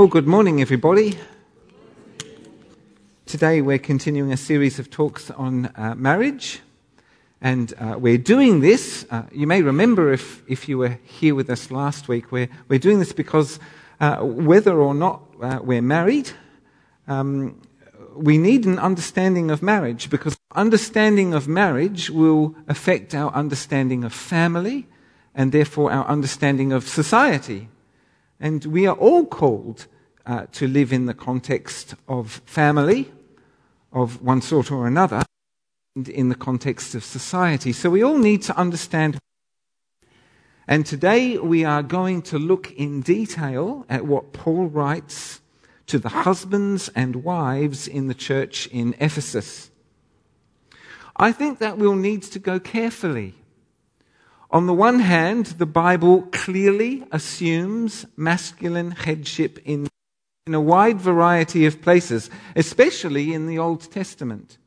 Well, good morning, everybody. Today we're continuing a series of talks on marriage, and we're doing this. You may remember if you were here with us last week, we're doing this because whether or not we're married, we need an understanding of marriage, because understanding of marriage will affect our understanding of family, and therefore our understanding of society. And we are all called to live in the context of family, of one sort or another, and in the context of society. So we all need to understand. And today we are going to look in detail at what Paul writes to the husbands and wives in the church in Ephesus. I think that we'll need to go carefully. On the one hand, the Bible clearly assumes masculine headship in a wide variety of places, especially in the Old Testament.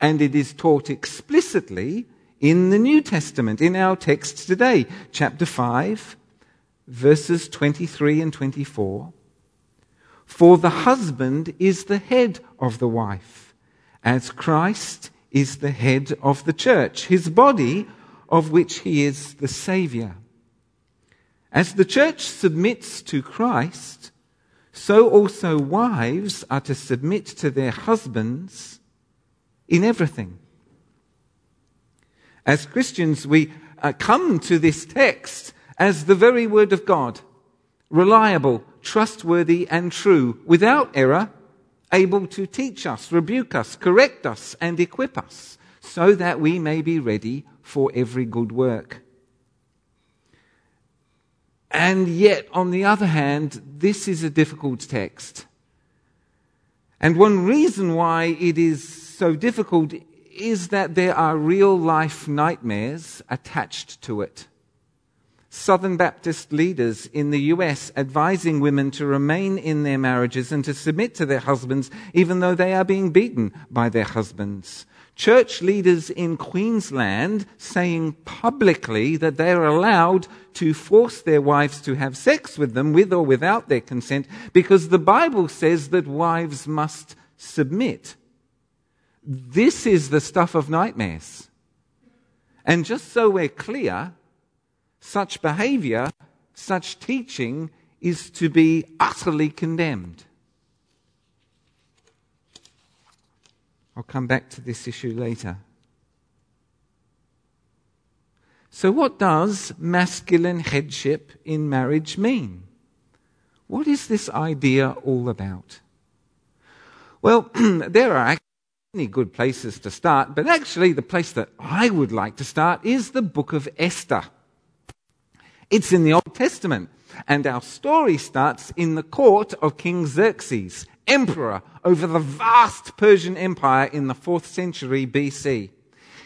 And it is taught explicitly in the New Testament, in our text today, chapter 5, verses 23 and 24. For the husband is the head of the wife, as Christ is the head of the church, his body, of which he is the Saviour. As the church submits to Christ, so also wives are to submit to their husbands in everything. As Christians, we come to this text as the very Word of God, reliable, trustworthy and true, without error, able to teach us, rebuke us, correct us and equip us, so that we may be ready for every good work. And yet, on the other hand, this is a difficult text. And one reason why it is so difficult is that there are real-life nightmares attached to it. Southern Baptist leaders in the US advising women to remain in their marriages and to submit to their husbands, even though they are being beaten by their husbands. Church leaders in Queensland saying publicly that they are allowed to force their wives to have sex with them, with or without their consent, because the Bible says that wives must submit. This is the stuff of nightmares. And just so we're clear, such behavior, such teaching is to be utterly condemned. I'll come back to this issue later. So what does masculine headship in marriage mean? What is this idea all about? Well, there are many good places to start, but actually the place that I would like to start is the book of Esther. It's in the Old Testament, and our story starts in the court of King Xerxes, emperor over the vast Persian Empire in the 4th century BC.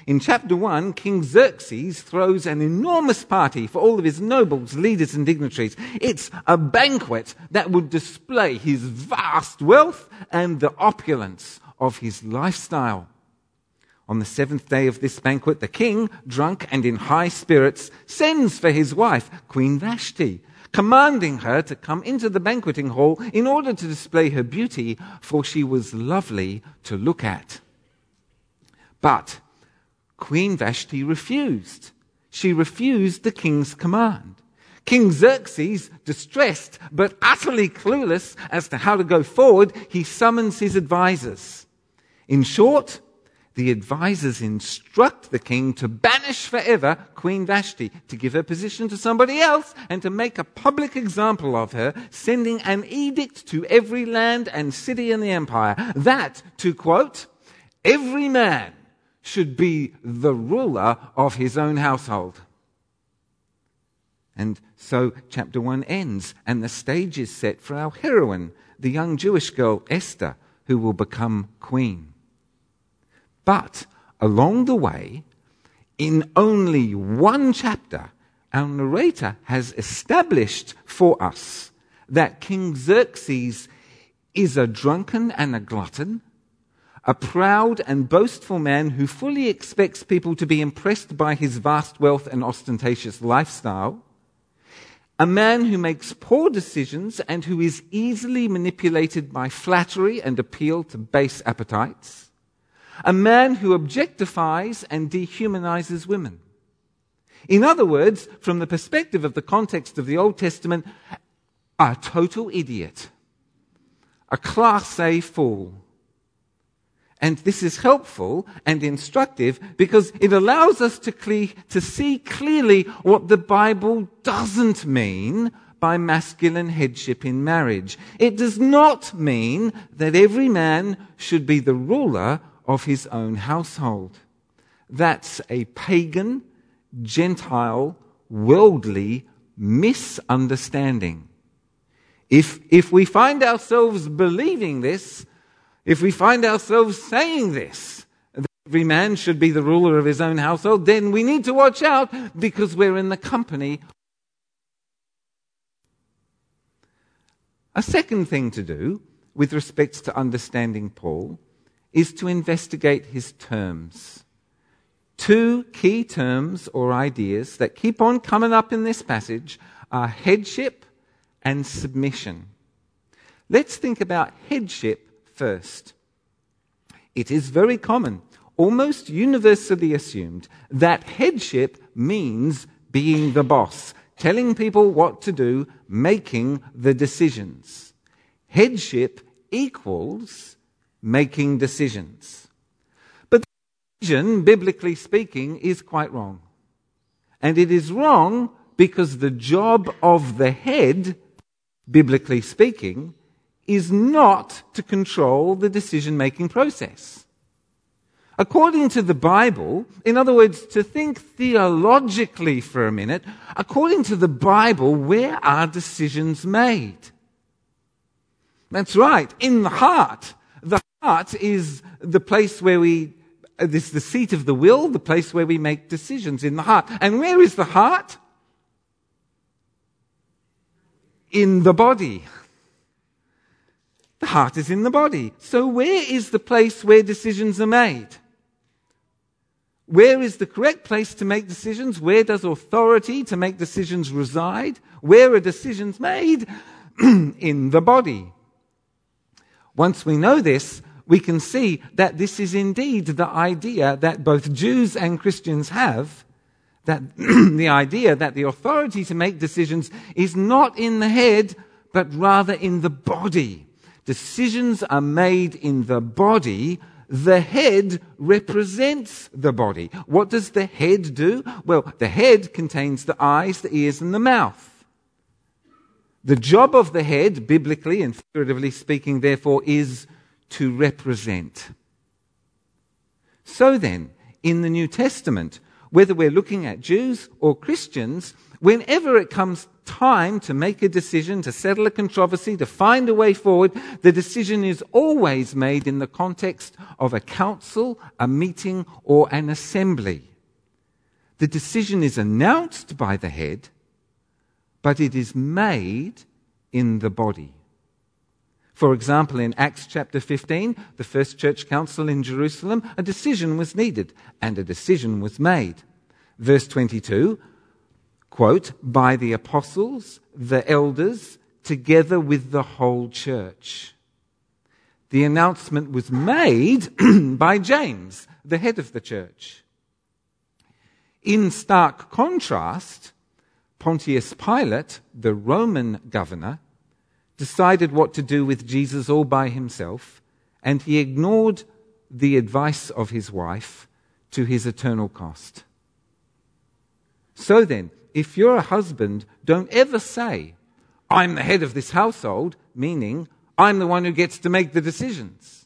In chapter 1, King Xerxes throws an enormous party for all of his nobles, leaders and dignitaries. It's a banquet that would display his vast wealth and the opulence of his lifestyle. On the 7th day of this banquet, the king, drunk and in high spirits, sends for his wife, Queen Vashti, commanding her to come into the banqueting hall in order to display her beauty, for she was lovely to look at. But Queen Vashti refused. She refused the king's command. King Xerxes, distressed but utterly clueless as to how to go forward, he summons his advisors. In short, the advisors instruct the king to banish forever Queen Vashti, to give her position to somebody else, and to make a public example of her, sending an edict to every land and city in the empire that, to quote, every man should be the ruler of his own household. And so chapter 1 ends, and the stage is set for our heroine, the young Jewish girl Esther, who will become queen. But along the way, in only one chapter, our narrator has established for us that King Xerxes is a drunken and a glutton, a proud and boastful man who fully expects people to be impressed by his vast wealth and ostentatious lifestyle. A man who makes poor decisions and who is easily manipulated by flattery and appeal to base appetites. A man who objectifies and dehumanizes women. In other words, from the perspective of the context of the Old Testament, a total idiot. A class A fool. And this is helpful and instructive because it allows us to see clearly what the Bible doesn't mean by masculine headship in marriage. It does not mean that every man should be the ruler of his own household. That's a pagan, Gentile, worldly misunderstanding. If we find ourselves believing this, if we find ourselves saying this, that every man should be the ruler of his own household, then we need to watch out because we're in the company. A second thing to do with respect to understanding Paul is to investigate his terms. Two key terms or ideas that keep on coming up in this passage are headship and submission. Let's think about headship first. It is very common, almost universally assumed, that headship means being the boss, telling people what to do, making the decisions. Headship equals making decisions. But the decision, biblically speaking, is quite wrong. And it is wrong because the job of the head, biblically speaking, is not to control the decision-making process. According to the Bible, in other words, to think theologically for a minute, according to the Bible, where are decisions made? That's right, in the heart. The heart is the place where this is the seat of the will, the place where we make decisions, in the heart. And where is the heart? In the body. The heart is in the body. So where is the place where decisions are made? Where is the correct place to make decisions? Where does authority to make decisions reside? Where are decisions made? In the body. Once we know this, we can see that this is indeed the idea that both Jews and Christians have, that the idea that the authority to make decisions is not in the head, but rather in the body. Decisions are made in the body. The head represents the body. What does the head do? Well, the head contains the eyes, the ears, and the mouth. The job of the head, biblically and figuratively speaking, therefore, is to represent. So then, in the New Testament, whether we're looking at Jews or Christians, whenever it comes time to make a decision, to settle a controversy, to find a way forward, the decision is always made in the context of a council, a meeting, or an assembly. The decision is announced by the head, but it is made in the body. For example, in Acts chapter 15, the first church council in Jerusalem, a decision was needed, and a decision was made. Verse 22, quote, by the apostles, the elders, together with the whole church. The announcement was made by James, the head of the church. In stark contrast, Pontius Pilate, the Roman governor, decided what to do with Jesus all by himself, and he ignored the advice of his wife to his eternal cost. So then, if you're a husband, don't ever say, I'm the head of this household, meaning I'm the one who gets to make the decisions.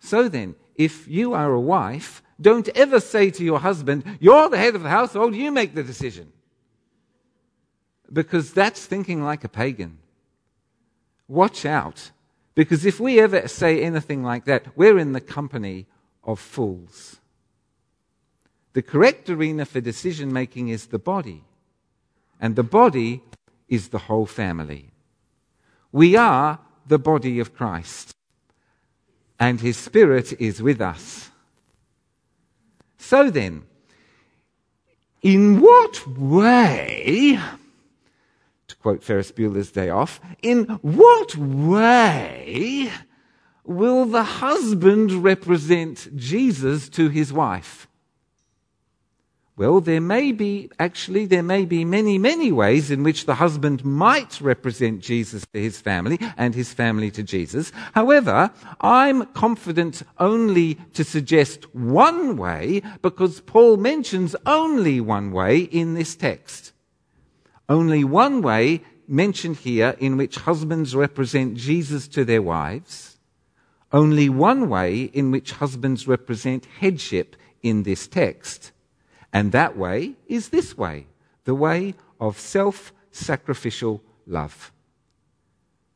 So then, if you are a wife, don't ever say to your husband, you're the head of the household, you make the decision. Because that's thinking like a pagan. Watch out, because if we ever say anything like that, we're in the company of fools. The correct arena for decision-making is the body, and the body is the whole family. We are the body of Christ, and his Spirit is with us. So then, in what way quote Ferris Bueller's Day Off, in what way will the husband represent Jesus to his wife? Well, there may be many ways in which the husband might represent Jesus to his family and his family to Jesus. However, I'm confident only to suggest one way, because Paul mentions only one way in this text. Only one way mentioned here in which husbands represent Jesus to their wives. Only one way in which husbands represent headship in this text. And that way is this way, the way of self-sacrificial love.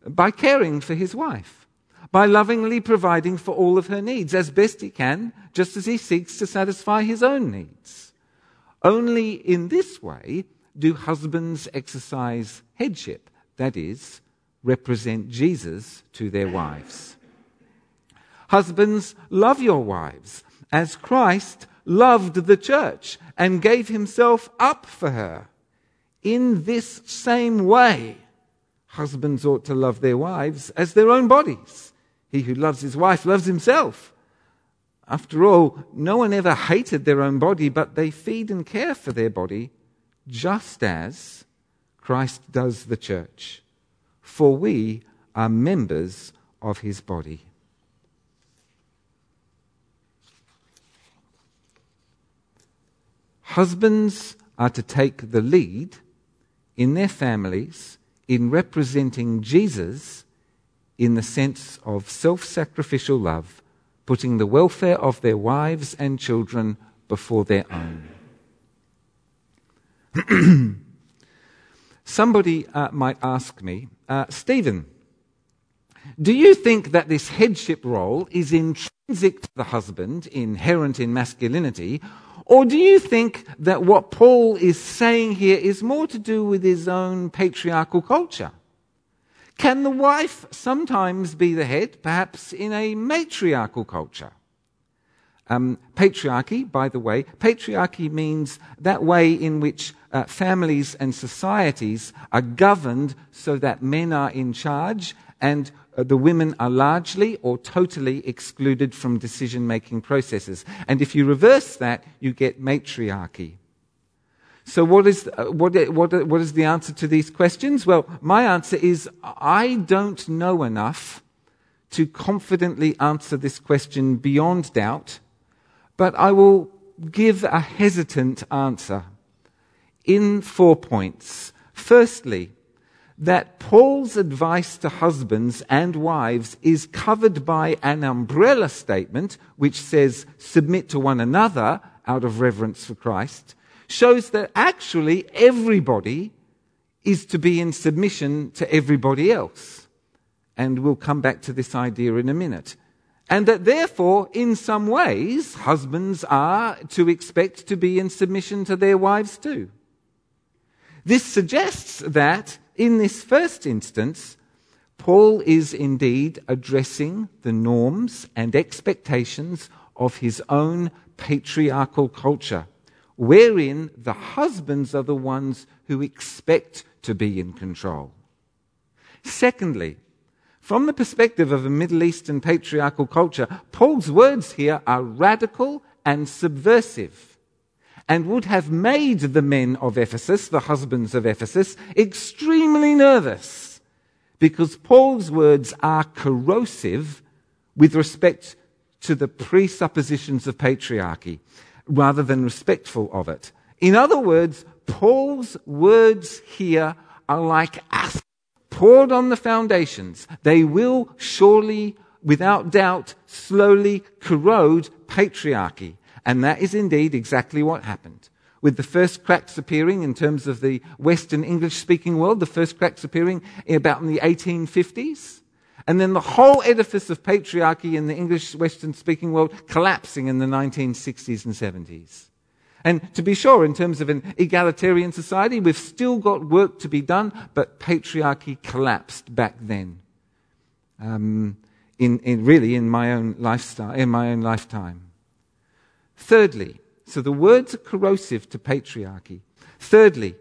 By caring for his wife, by lovingly providing for all of her needs as best he can, just as he seeks to satisfy his own needs. Only in this way do husbands exercise headship, that is, represent Jesus to their wives. Husbands, love your wives as Christ loved the church and gave himself up for her. In this same way, husbands ought to love their wives as their own bodies. He who loves his wife loves himself. After all, no one ever hated their own body, but they feed and care for their body, just as Christ does the church. For we are members of his body. Husbands are to take the lead in their families in representing Jesus in the sense of self-sacrificial love, putting the welfare of their wives and children before their own. Somebody might ask me, Stephen, do you think that this headship role is intrinsic to the husband, inherent in masculinity, or do you think that what Paul is saying here is more to do with his own patriarchal culture? Can the wife sometimes be the head, perhaps in a matriarchal culture? Patriarchy, by the way, patriarchy means that way in which families and societies are governed so that men are in charge and the women are largely or totally excluded from decision-making processes. And if you reverse that, you get matriarchy. So what is the answer to these questions? Well, my answer is I don't know enough to confidently answer this question beyond doubt, but I will give a hesitant answer in 4 points. Firstly, that Paul's advice to husbands and wives is covered by an umbrella statement which says, submit to one another out of reverence for Christ, shows that actually everybody is to be in submission to everybody else. And we'll come back to this idea in a minute. And that therefore, in some ways, husbands are to expect to be in submission to their wives too. This suggests that in this first instance, Paul is indeed addressing the norms and expectations of his own patriarchal culture, wherein the husbands are the ones who expect to be in control. Secondly, from the perspective of a Middle Eastern patriarchal culture, Paul's words here are radical and subversive, and would have made the men of Ephesus, the husbands of Ephesus, extremely nervous, because Paul's words are corrosive with respect to the presuppositions of patriarchy, rather than respectful of it. In other words, Paul's words here are like acid poured on the foundations. They will surely, without doubt, slowly corrode patriarchy. And that is indeed exactly what happened. With the first cracks appearing in terms of the Western English-speaking world, the first cracks appearing about in the 1850s, and then the whole edifice of patriarchy in the English Western-speaking world collapsing in the 1960s and 70s. And to be sure, in terms of an egalitarian society, we've still got work to be done, but patriarchy collapsed back then. In my own lifetime. Thirdly, so the words are corrosive to patriarchy. Thirdly,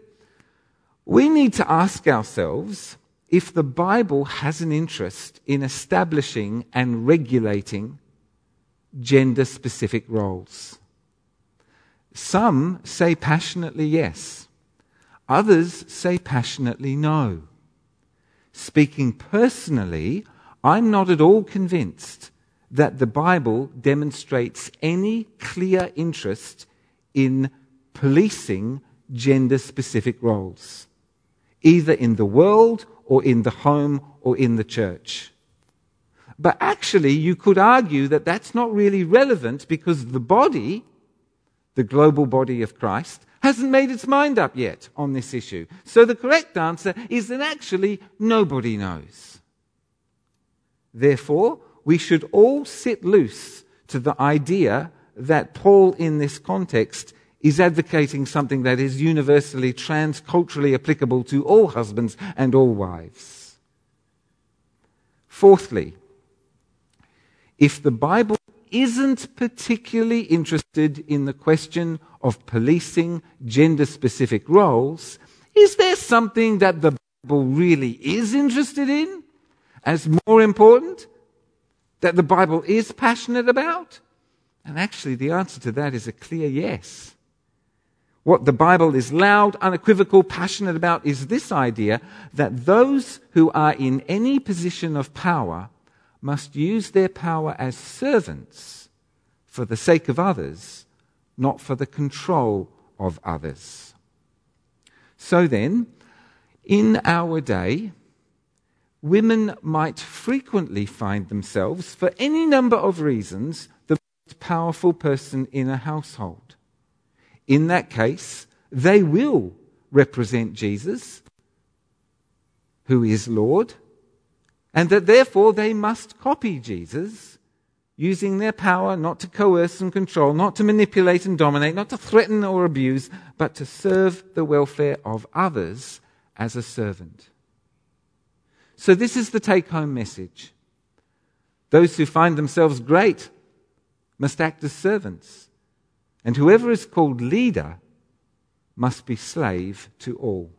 We need to ask ourselves if the Bible has an interest in establishing and regulating gender-specific roles. Some say passionately yes. Others say passionately no. Speaking personally, I'm not at all convinced that the Bible demonstrates any clear interest in policing gender-specific roles, either in the world or in the home or in the church. But actually, you could argue that that's not really relevant because the body, the global body of Christ, hasn't made its mind up yet on this issue. So the correct answer is that actually nobody knows. Therefore, we should all sit loose to the idea that Paul in this context is advocating something that is universally transculturally applicable to all husbands and all wives. Fourthly, if the Bible isn't particularly interested in the question of policing gender-specific roles, is there something that the Bible really is interested in as more important, that the Bible is passionate about? And actually the answer to that is a clear yes. What the Bible is loud, unequivocal, passionate about is this idea that those who are in any position of power must use their power as servants for the sake of others, not for the control of others. So then, in our day, women might frequently find themselves, for any number of reasons, the most powerful person in a household. In that case, they will represent Jesus, who is Lord, and that therefore they must copy Jesus, using their power not to coerce and control, not to manipulate and dominate, not to threaten or abuse, but to serve the welfare of others as a servant. So this is the take-home message. Those who find themselves great must act as servants, and whoever is called leader must be slave to all.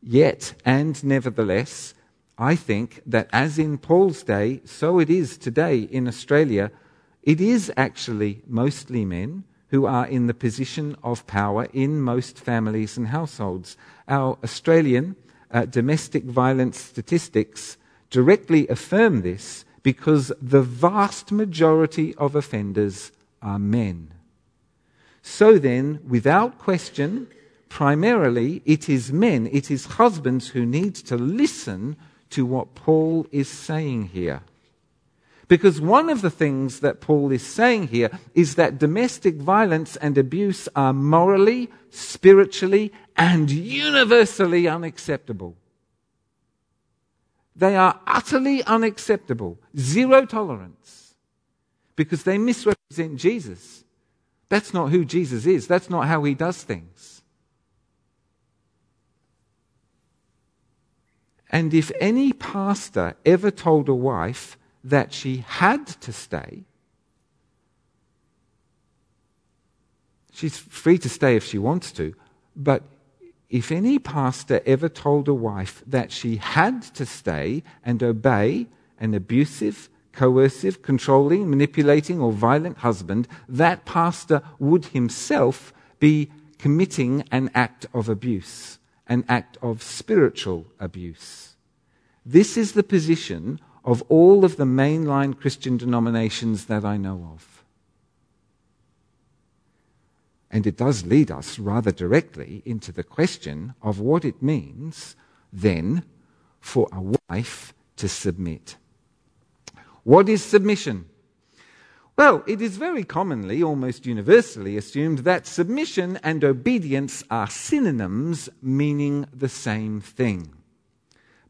Yet, and nevertheless, I think that as in Paul's day, so it is today in Australia, it is actually mostly men who are in the position of power in most families and households. Our Australian domestic violence statistics directly affirm this because the vast majority of offenders are men. So then, without question, primarily, it is men, it is husbands who need to listen to what Paul is saying here. Because one of the things that Paul is saying here is that domestic violence and abuse are morally, spiritually, and universally unacceptable. They are utterly unacceptable, zero tolerance, because they misrepresent Jesus. That's not who Jesus is. That's not how he does things. And if any pastor ever told a wife that she had to stay, she's free to stay if she wants to, but if any pastor ever told a wife that she had to stay and obey an abusive, coercive, controlling, manipulating, or violent husband, that pastor would himself be committing an act of abuse. An act of spiritual abuse. This is the position of all of the mainline Christian denominations that I know of. And it does lead us rather directly into the question of what it means, then, for a wife to submit. What is submission? Well, it is very commonly, almost universally assumed that submission and obedience are synonyms meaning the same thing.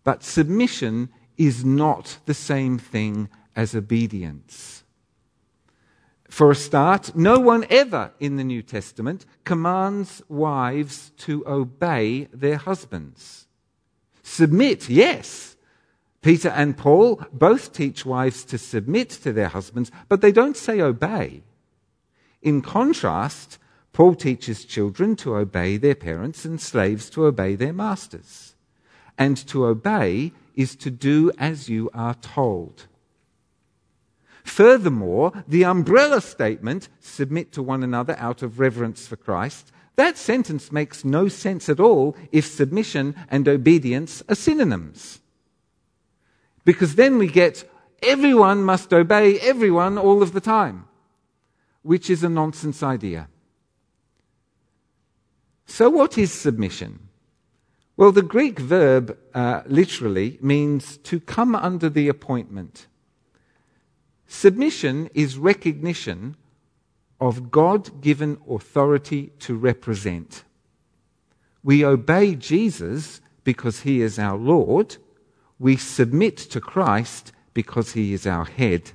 But submission is not the same thing as obedience. For a start, no one ever in the New Testament commands wives to obey their husbands. Submit, yes. Peter and Paul both teach wives to submit to their husbands, but they don't say obey. In contrast, Paul teaches children to obey their parents and slaves to obey their masters. And to obey is to do as you are told. Furthermore, the umbrella statement, submit to one another out of reverence for Christ, that sentence makes no sense at all if submission and obedience are synonyms. Because then we get, everyone must obey everyone all of the time, which is a nonsense idea. So what is submission? Well, the Greek verb literally means to come under the appointment. Submission is recognition of God-given authority to represent. We obey Jesus because he is our Lord. We submit to Christ because he is our head.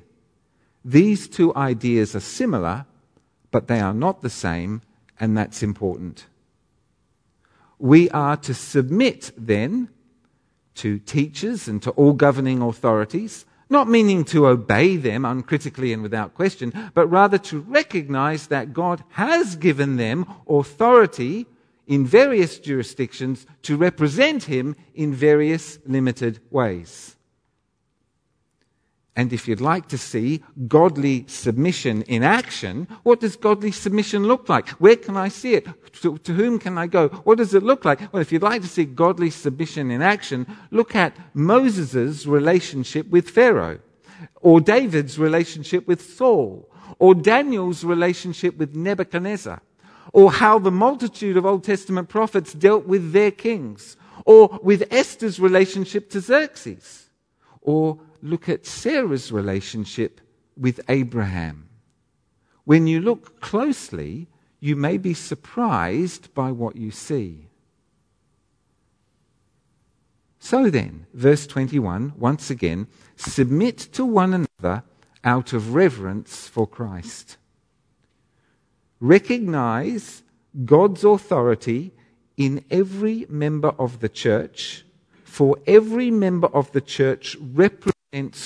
These two ideas are similar, but they are not the same, and that's important. We are to submit, then, to teachers and to all governing authorities, not meaning to obey them uncritically and without question, but rather to recognize that God has given them authority in various jurisdictions to represent him in various limited ways. And if you'd like to see godly submission in action, what does godly submission look like? Where can I see it? To whom can I go? What does it look like? Well, if you'd like to see godly submission in action, look at Moses' relationship with Pharaoh, or David's relationship with Saul, or Daniel's relationship with Nebuchadnezzar, or how the multitude of Old Testament prophets dealt with their kings, or with Esther's relationship to Xerxes, or look at Sarah's relationship with Abraham. When you look closely, you may be surprised by what you see. So then, verse 21, once again, submit to one another out of reverence for Christ. Recognize God's authority in every member of the church, for every member of the church represents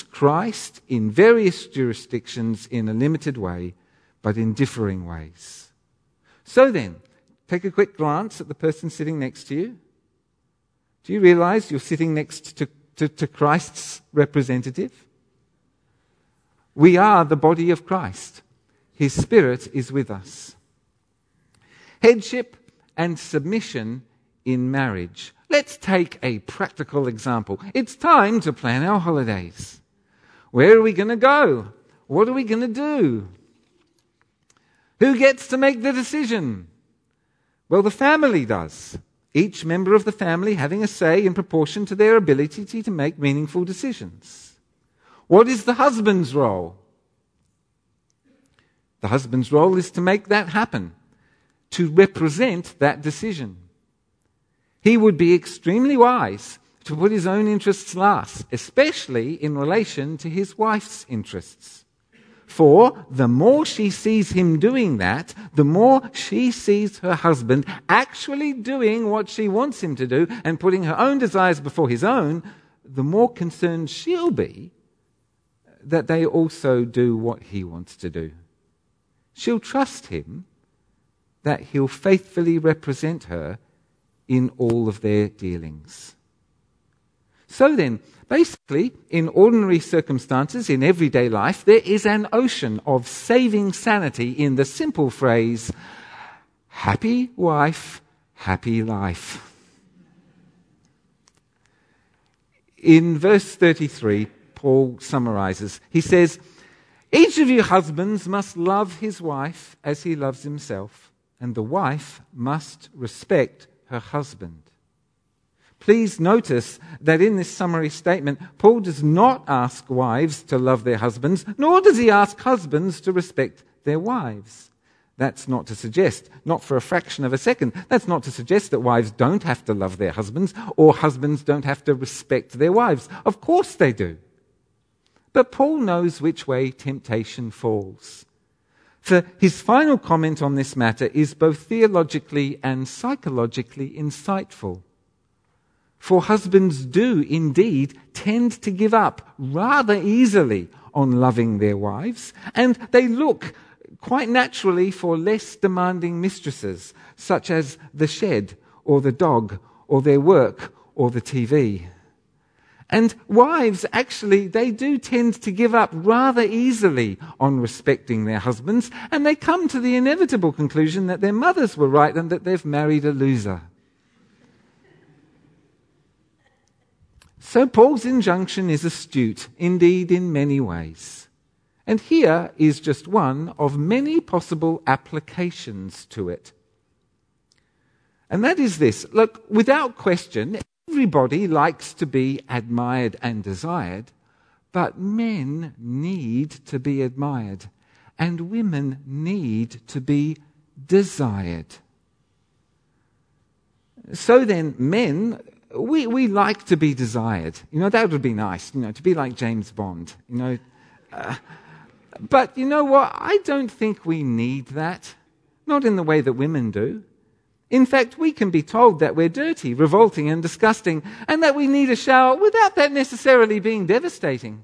Christ in various jurisdictions in a limited way, but in differing ways. So then, take a quick glance at the person sitting next to you. Do you realize you're sitting next to Christ's representative? We are the body of Christ. His Spirit is with us. Headship and submission in marriage. Let's take a practical example. It's time to plan our holidays. Where are we going to go? What are we going to do? Who gets to make the decision? Well, the family does. Each member of the family having a say in proportion to their ability to make meaningful decisions. What is the husband's role? The husband's role is to make that happen, to represent that decision. He would be extremely wise to put his own interests last, especially in relation to his wife's interests. For the more she sees him doing that, the more she sees her husband actually doing what she wants him to do and putting her own desires before his own, the more concerned she'll be that they also do what he wants to do. She'll trust him that he'll faithfully represent her in all of their dealings. So then, basically, in ordinary circumstances, in everyday life, there is an ocean of saving sanity in the simple phrase, happy wife, happy life. In verse 33, Paul summarizes. He says, each of you husbands must love his wife as he loves himself, and the wife must respect her husband. Please notice that in this summary statement, Paul does not ask wives to love their husbands, nor does he ask husbands to respect their wives. That's not to suggest, not for a fraction of a second, that's not to suggest that wives don't have to love their husbands or husbands don't have to respect their wives. Of course they do. But Paul knows which way temptation falls. So his final comment on this matter is both theologically and psychologically insightful. For husbands do indeed tend to give up rather easily on loving their wives, and they look quite naturally for less demanding mistresses, such as the shed or the dog or their work or the TV. And wives, actually, they do tend to give up rather easily on respecting their husbands, and they come to the inevitable conclusion that their mothers were right and that they've married a loser. So Paul's injunction is astute, indeed, in many ways. And here is just one of many possible applications to it. And that is this. Look, without question, everybody likes to be admired and desired, but men need to be admired, and women need to be desired. So then, men... We like to be desired. You know, that would be nice, you know, to be like James Bond, you know. But you know what? I don't think we need that. Not in the way that women do. In fact, we can be told that we're dirty, revolting and disgusting, and that we need a shower without that necessarily being devastating.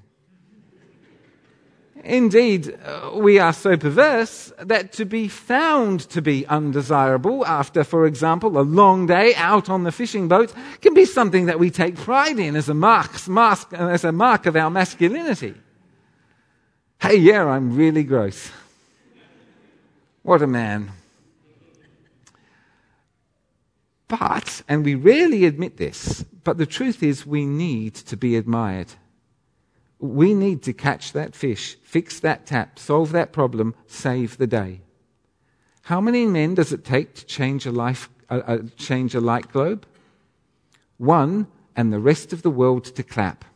Indeed, we are so perverse that to be found to be undesirable after, for example, a long day out on the fishing boat can be something that we take pride in as a mark of our masculinity. Hey, yeah, I'm really gross. What a man. But, and we rarely admit this, but the truth is we need to be admired. We need to catch that fish, fix that tap, solve that problem, save the day. How many men does it take to change a light globe? One, and the rest of the world to clap.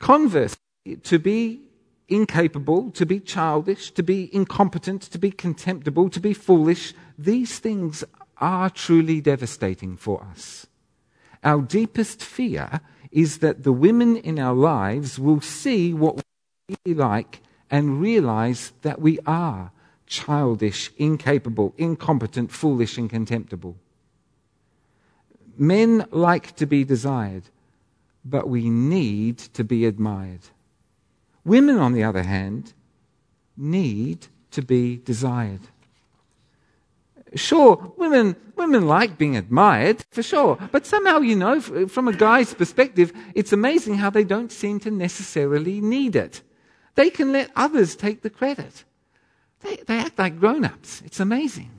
Conversely, to be incapable, to be childish, to be incompetent, to be contemptible, to be foolish, these things are truly devastating for us. Our deepest fear is that the women in our lives will see what we really like and realize that we are childish, incapable, incompetent, foolish, and contemptible. Men like to be desired, but we need to be admired. Women, on the other hand, need to be desired. Sure, women like being admired, for sure. But somehow, you know, from a guy's perspective, it's amazing how they don't seem to necessarily need it. They can let others take the credit. They act like grown-ups. It's amazing.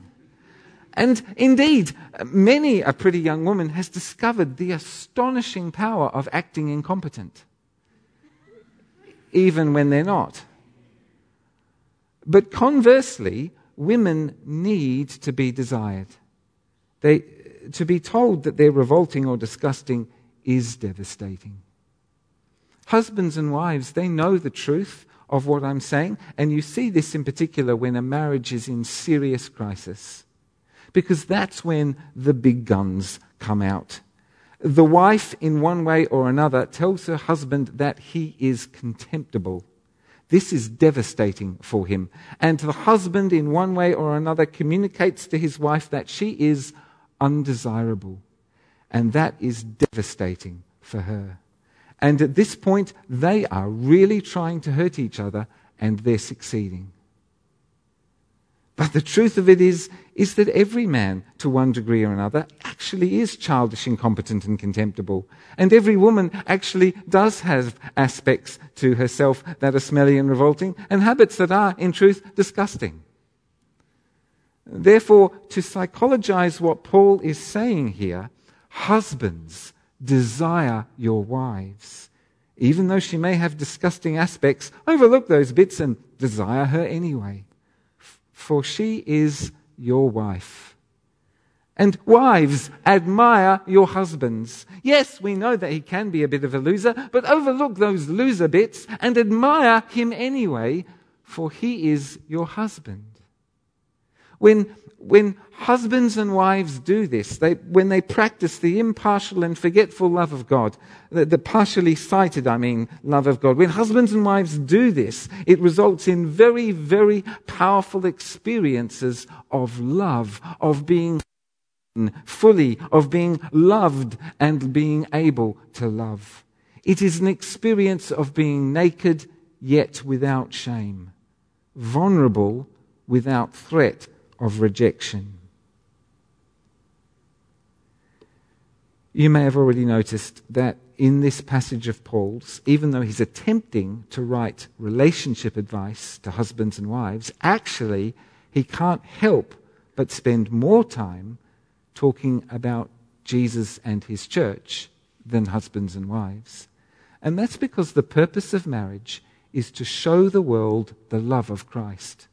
And indeed, many a pretty young woman has discovered the astonishing power of acting incompetent, even when they're not. But conversely, women need to be desired. To be told that they're revolting or disgusting is devastating. Husbands and wives, they know the truth of what I'm saying, and you see this in particular when a marriage is in serious crisis, because that's when the big guns come out. The wife, in one way or another, tells her husband that he is contemptible. This is devastating for him. And the husband, in one way or another, communicates to his wife that she is undesirable. And that is devastating for her. And at this point, they are really trying to hurt each other, and they're succeeding. But the truth of it is that every man, to one degree or another, actually is childish, incompetent and contemptible. And every woman actually does have aspects to herself that are smelly and revolting, and habits that are, in truth, disgusting. Therefore, to psychologize what Paul is saying here, husbands, desire your wives. Even though she may have disgusting aspects, overlook those bits and desire her anyway. For she is your wife. And wives, admire your husbands. Yes, we know that he can be a bit of a loser, but overlook those loser bits and admire him anyway, for he is your husband. When husbands and wives do this, when they practice the impartial and forgetful love of God, the partially sighted, love of God, when husbands and wives do this, it results in very, very powerful experiences of love, of being fully, of being loved and being able to love. It is an experience of being naked, yet without shame, vulnerable without threat of rejection. You may have already noticed that in this passage of Paul's, even though he's attempting to write relationship advice to husbands and wives, actually he can't help but spend more time talking about Jesus and his church than husbands and wives. And that's because the purpose of marriage is to show the world the love of Christ.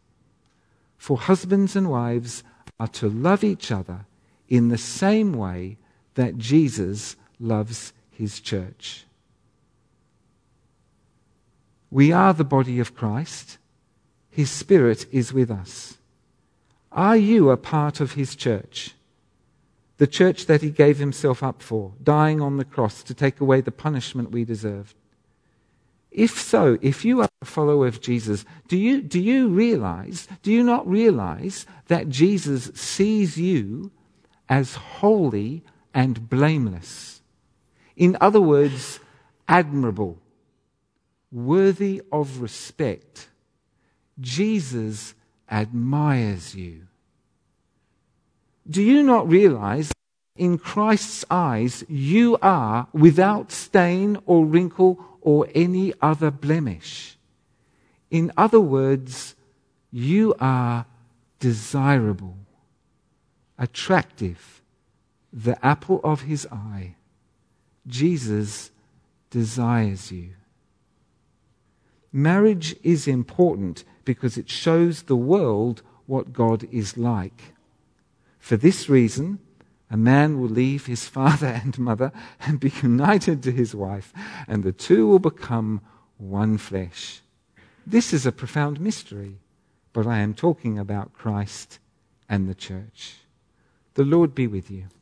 For husbands and wives are to love each other in the same way that Jesus loves his church. We are the body of Christ. His Spirit is with us. Are you a part of his church? The church that he gave himself up for, dying on the cross to take away the punishment we deserved. If so, if you are a follower of Jesus, do you not realize that Jesus sees you as holy and blameless? In other words, admirable, worthy of respect. Jesus admires you. Do you not realize in Christ's eyes you are without stain or wrinkle or any other blemish? In other words, you are desirable, attractive, the apple of his eye. Jesus desires you. Marriage is important because it shows the world what God is like. For this reason, a man will leave his father and mother and be united to his wife, and the two will become one flesh. This is a profound mystery, but I am talking about Christ and the church. The Lord be with you.